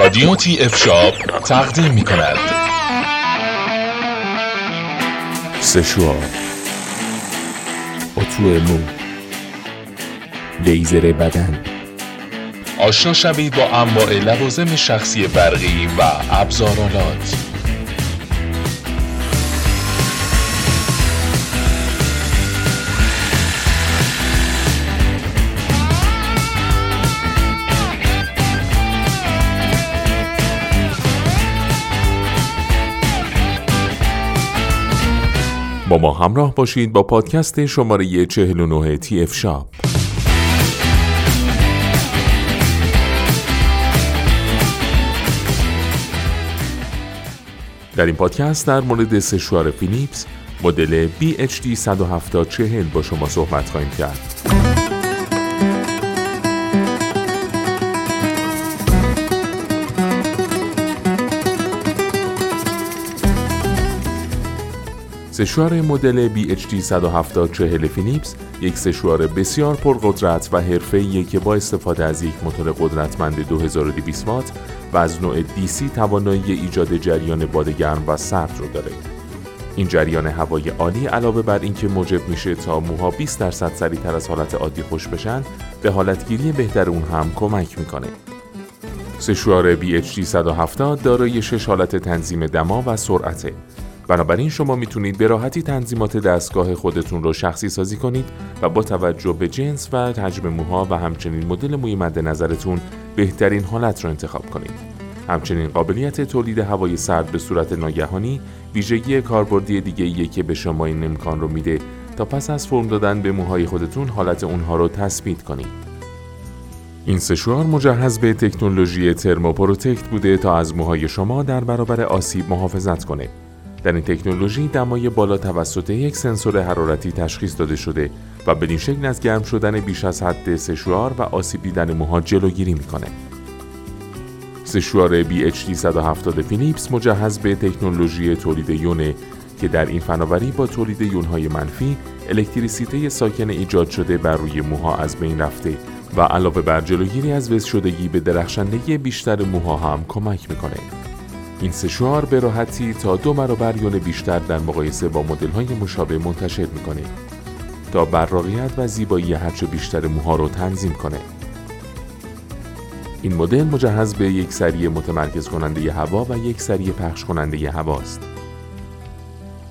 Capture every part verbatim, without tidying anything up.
رادیو تی اف شاپ تقدیم می کند. سشوار، اتو مو، لیزر بدن. آشنا شوید با انواع لوازم شخصی برقی و ابزارالات. با ما همراه باشید با پادکست شماره چهل و نه تی اف شاپ. در این پادکست در مورد سشوار فیلیپس مدل بی اچ دی صد و هفتاد چهل با شما صحبت خواهیم کرد. سشوار مدل بی اچ دی صد و هفتاد چهل فیلیپس یک سشوار بسیار پرقدرت و حرفه‌ایه که با استفاده از یک موتور قدرتمند دو هزار و دویست وات و از نوع دی سی توانایی ایجاد جریان باد گرم و سرد رو داره. این جریان هوای عالی علاوه بر اینکه موجب میشه تا موها بیست درصد سریعتر از حالت عادی خشک بشن، به حالتگیری بهتر اون هم کمک میکنه. سشوار بی اچ دی صد و هفتاد دارای شش حالت تنظیم دما و سرعته. بنابراین شما میتونید به راحتی تنظیمات دستگاه خودتون رو شخصی سازی کنید و با توجه به جنس و حجم موها و همچنین مدل موی مد نظرتون بهترین حالت رو انتخاب کنید. همچنین قابلیت تولید هوای سرد به صورت ناگهانی ویژگی کاربردی دیگه‌ایه که به شما این امکان رو میده تا پس از فرم دادن به موهای خودتون حالت اونها رو تثبیت کنید. این سشوار مجهز به تکنولوژی ترموپروتکت بوده تا از موهای شما در برابر آسیب محافظت کنه. در این تکنولوژی دمای بالا توسط یک سنسور حرارتی تشخیص داده شده و بدین شکل از گرم شدن بیش از حد سشوار و آسیب دیدن موها جلوگیری میکنه. سشوار بی اچ دی صد و هفتاد فیلیپس مجهز به تکنولوژی تولید یونه که در این فناوری با تولید یونهای منفی الکتریسیته ساکن ایجاد شده بر روی موها از بین رفته و علاوه بر جلوگیری از وز شدگی به درخشندگی بیشتر موها هم کمک میکنه. این سشوار به راحتی تا دو برابر یون بیشتر در مقایسه با مدل‌های مشابه منتشر می‌کنه تا براقیت و زیبایی هرچه بیشتر موها رو تنظیم کنه. این مدل مجهز به یک سری متمرکز کننده هوا و یک سری پخش کننده هوا است.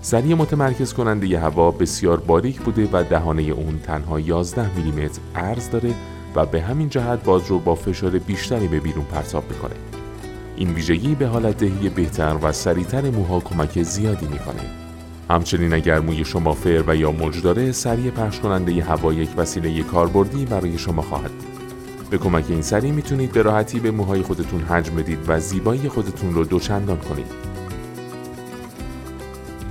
سری متمرکز کننده هوا بسیار باریک بوده و دهانه اون تنها یازده میلیمتر عرض داره و به همین جهت باد رو با فشار بیشتری به بیرون پرتاب می‌کنه. این ویژگی به حالت دهی بهتر و سریعتر موها کمک زیادی میکنه. همچنین اگر موی شما فر و یا موج داره، سری پخش کننده هوا یک وسیله کاربردی برای شما خواهد بود. به کمک این سری میتونید به راحتی به موهای خودتون حجم بدید و زیبایی خودتون رو دوچندان کنید.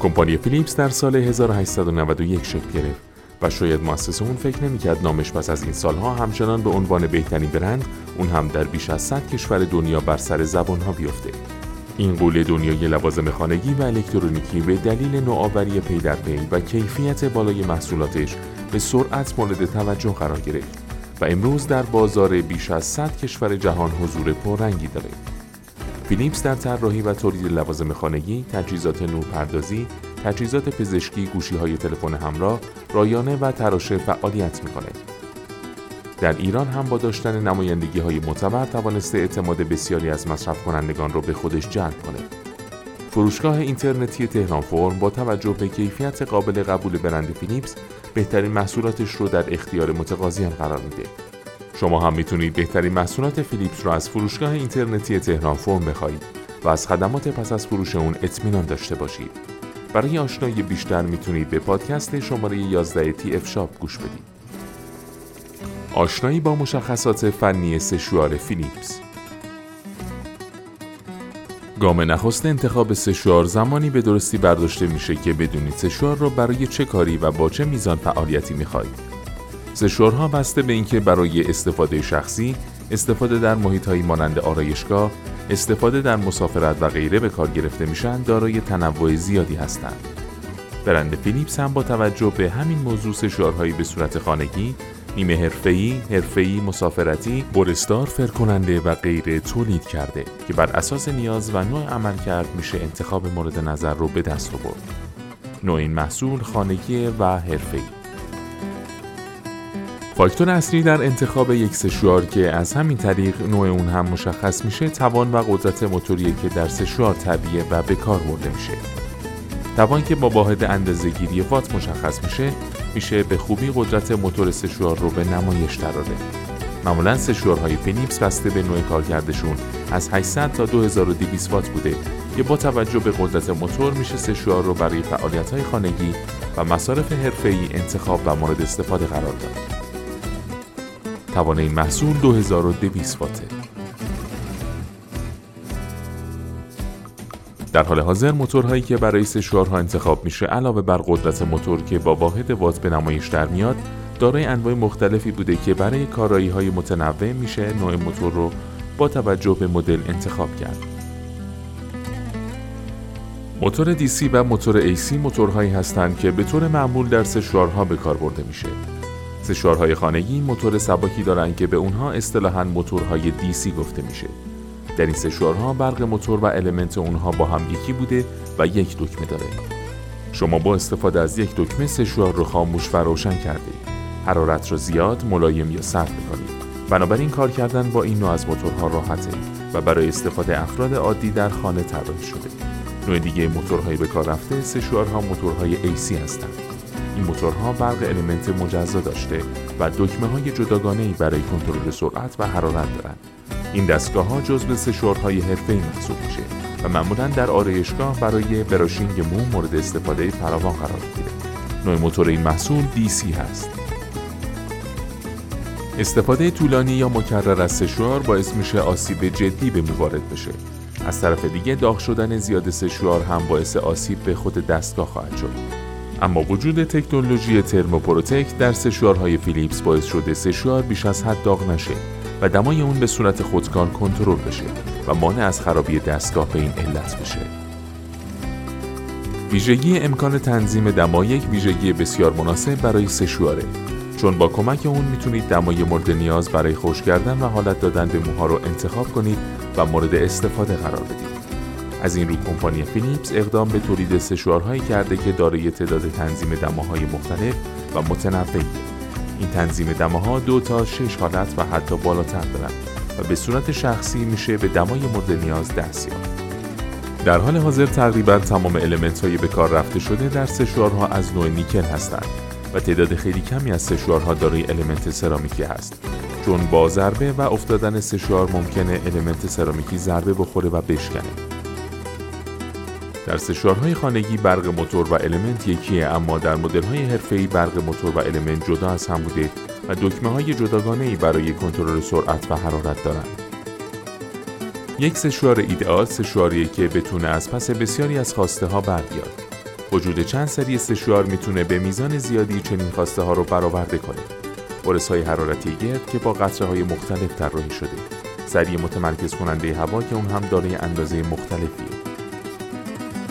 کمپانی فیلیپس در سال هزار و هشتصد و نود و یک شکل گرفت و شاید مؤسس اون فکر نمی‌کرد نامش پس از این سالها همچنان به عنوان بهترین برند اون هم در بیش از صد کشور دنیا بر سر زبان‌ها بیفته. این قول دنیای لوازم خانگی و الکترونیکی به دلیل نوآوری پی در پی و کیفیت بالای محصولاتش به سرعت مورد توجه قرار گرفت و امروز در بازار بیش از صد کشور جهان حضور پررنگی داره. فیلیپس در طراحی و تولید لوازم خانگی، تجهیزات نورپردازی، تجهیزات پزشکی، گوشی‌های تلفن همراه، رایانه و تراشه فعالیت می‌کنه. در ایران هم با داشتن نمایندگی‌های معتبر توانسته اعتماد بسیاری از مصرف کنندگان را به خودش جلب کنه. فروشگاه اینترنتی تهران فون با توجه به کیفیت قابل قبول برند فیلیپس بهترین محصولاتش رو در اختیار متقاضیان قرار میده. شما هم میتونید بهترین محصولات فیلیپس رو از فروشگاه اینترنتی تهران فون بخرید و از خدمات پس از فروش اون اطمینان داشته باشید. برای آشنایی بیشتر میتونید به پادکست شماره یازده تی اف شاپ گوش بدید. آشنایی با مشخصات فنی سشوار فیلیپس. گام نخست انتخاب سشوار زمانی به درستی برداشته میشه که بدونید سشوار رو برای چه کاری و با چه میزان فعالیتی میخواید. سشوارها بسته به اینکه برای استفاده شخصی، استفاده در محیط‌هایی مانند آرایشگاه، استفاده در مسافرت و غیره به کار گرفته میشن، دارای تنوع زیادی هستند. برند فیلیپس هم با توجه به همین موضوع سشوارهایی به صورت خانگی، نیمه حرفه‌ای، حرفه‌ای مسافرتی، برستار، فرکننده و غیره تولید کرده که بر اساس نیاز و نوع عملکرد میشه انتخاب مورد نظر رو به دست آورد. نوع این محصول خانگی و حرفه‌ای. فاکتور اصلی در انتخاب یک سشوار که از همین طریق نوع اون هم مشخص میشه، توان و قدرت موتوریه که در سشوار طبیعه و به کار برده میشه. توان که با واحد اندازه‌گیری وات مشخص میشه، میشه به خوبی قدرت موتور سشوار رو به نمایش درآورده. معمولاً سشوارهای فیلیپس بسته به نوع کارکردشون از هشتصد تا دو هزار و دویست وات بوده که با توجه به قدرت موتور میشه سشوار رو برای فعالیت‌های خانگی و مصارف حرفه‌ای انتخاب و مورد استفاده قرار داد. توان این محصول دو هزار و دویست واته. در حال حاضر موتورهایی که برای سشوارها انتخاب میشه علاوه بر قدرت موتور که با واحد وات به نمایش در میاد، دارای انواع مختلفی بوده که برای کارایی‌های متنوع میشه نوع موتور رو با توجه به مدل انتخاب کرد. موتور دی سی و موتور ای سی موتورهایی هستند که به طور معمول در سشوارها به کار برده میشه. سشوارهای خانگی موتور سباکی دارند که به اونها اصطلاحاً موتورهای دی سی گفته میشه. در این سشوارها برق موتور و المنت اونها با هم یکی بوده و یک دکمه داره. شما با استفاده از یک دکمه سشوار رو خاموش و روشن کرده، حرارت رو زیاد، ملایم یا سرد می‌کنید. بنابراین کار کردن با این نوع از موتورها راحته و برای استفاده افراد عادی در خانه طراحی شده. نوع دیگه موتورهای به کار رفته سشوارها موتورهای ای سی هستند. این موتورها برق المنت مجزا داشته و دکمه‌های جداگانه‌ای برای کنترل سرعت و حرارت دارند. این دستگاه‌ها جزو سشوارهای حرفه‌ای محسوب میشه و معمولاً در آرایشگاه برای براشینگ مو مورد استفاده فراوان قرار می‌گیره. نوع موتور این محصول دی سی هست. استفاده طولانی یا مکرر از سشوار باعث میشه آسیب جدی به مو وارد بشه. از طرف دیگه داغ شدن زیاد سشوار هم باعث آسیب به خود دستگاه خواهد شد. اما وجود تکنولوژی ترموپروتک در سشوارهای فیلیپس باعث شده سشوار بیش از حد داغ نشه و دمای اون به صورت خودکار کنترل بشه و مانع از خرابی دستگاه به این علت بشه. ویژگی امکان تنظیم دما یک ویژگی بسیار مناسب برای سشواره، چون با کمک اون میتونید دمای مورد نیاز برای خشک کردن و حالت دادن به موها رو انتخاب کنید و مورد استفاده قرار بدید. از این رو کمپانی فیلیپس اقدام به تولید سشوارهایی کرده که دارای تعداد تنظیم دماهای مختلف و متنوعه. این تنظیم دماها دو تا شش حالت و حتی بالاتر دارند و به صورت شخصی میشه به دمای مورد نیاز دست یافت. در حال حاضر تقریبا تمام المنت‌های به کار رفته شده در سشوارها از نوع نیکل هستند و تعداد خیلی کمی از سشوارها دارای المنت سرامیکی هست، چون با ضربه و افتادن سشوار ممکنه المنت سرامیکی ضربه بخوره و بشکنه. در سشوارهای خانگی برق موتور و المنت یکیه، اما در مدل‌های حرفه‌ای برق موتور و المنت جدا از هم بوده و دکمه‌های جداگانه‌ای برای کنترل سرعت و حرارت دارند. یک سشوار ایدئال سشواریه که بتونه از پس بسیاری از خواسته‌ها بر بیاد. وجود چند سری سشوار میتونه به میزان زیادی چنین خواسته‌ها رو برآورده کنه. برس‌های حرارتی گرد که با قطره‌های مختلف طراحی شده. سری متمرکز کننده هوا که اون هم دارای اندازه مختلفی.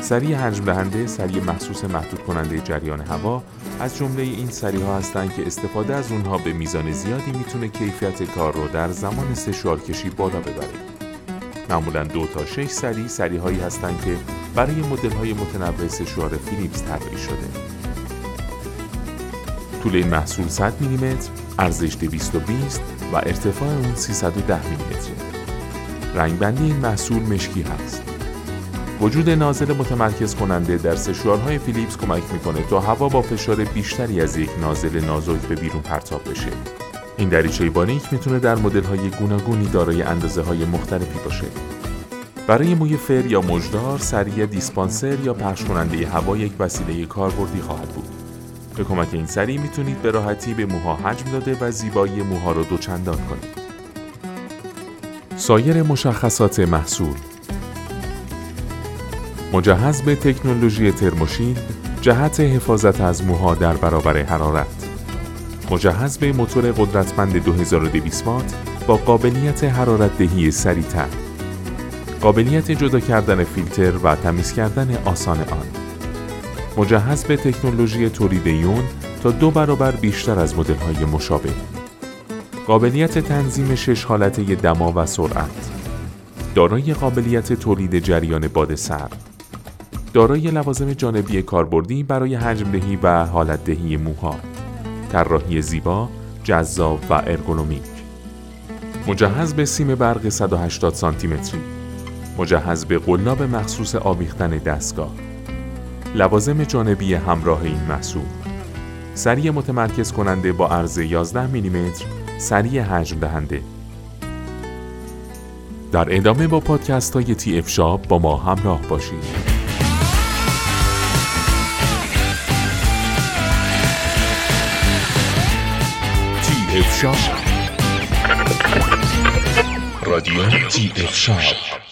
سری حجم دهنده، سری محسوس محدود کننده جریان هوا از جمله این سری ها هستند که استفاده از اونها به میزان زیادی میتونه کیفیت کار رو در زمان سشوار کشی بالا ببره. معمولاً دو تا شش سری سری هایی هستند که برای مدل های متنوع سشوار فیلیپس طراحی شده. طول این محصول صد میلی متر، عرضش دویست و بیست و ارتفاع اون سیصد و ده میلی متر. رنگ بندی این محصول مشکی هست. وجود نازل متمرکز کننده در سشوارهای فیلیپس کمک میکنه تا هوا با فشار بیشتری از یک نازل نازک به بیرون پرتاب بشه. این دریچه باریک میتونه در مدل‌های گوناگونی دارای اندازه‌های مختلفی باشه. برای موی فر یا مجدار، سری دیسپانسر یا پخش کننده هوا یک وسیله کاربردی خواهد بود. به کمک این سری میتونید به راحتی به موها حجم داده و زیبایی موها رو دوچندان کنید. سایر مشخصات محصول مجهز به تکنولوژی ترموشیلد، جهت حفاظت از موها در برابر حرارت. مجهز به موتور قدرتمند دو هزار و دویست وات با قابلیت حرارت دهی سریع‌تر. قابلیت جدا کردن فیلتر و تمیز کردن آسان آن. مجهز به تکنولوژی تولید یون تا دو برابر بیشتر از مدل‌های مشابه. قابلیت تنظیم شش حالته دما و سرعت، دارای قابلیت تولید جریان باد سرد، دارای لوازم جانبی کاربردی برای حجم‌دهی و حالت‌دهی موها، طراحی زیبا، جذاب و ارگونومیک، مجهز به سیم برق صد و هشتاد سانتیمتری، مجهز به قلاب مخصوص آویختن دستگاه، لوازم جانبی همراه این محصول، سری متمرکز کننده با عرض یازده میلیمتر، سری حجم دهنده. در ادامه با پادکست های تی اف شاپ با ما همراه باشید. تی اف شاپ، رادیو تی اف شاپ.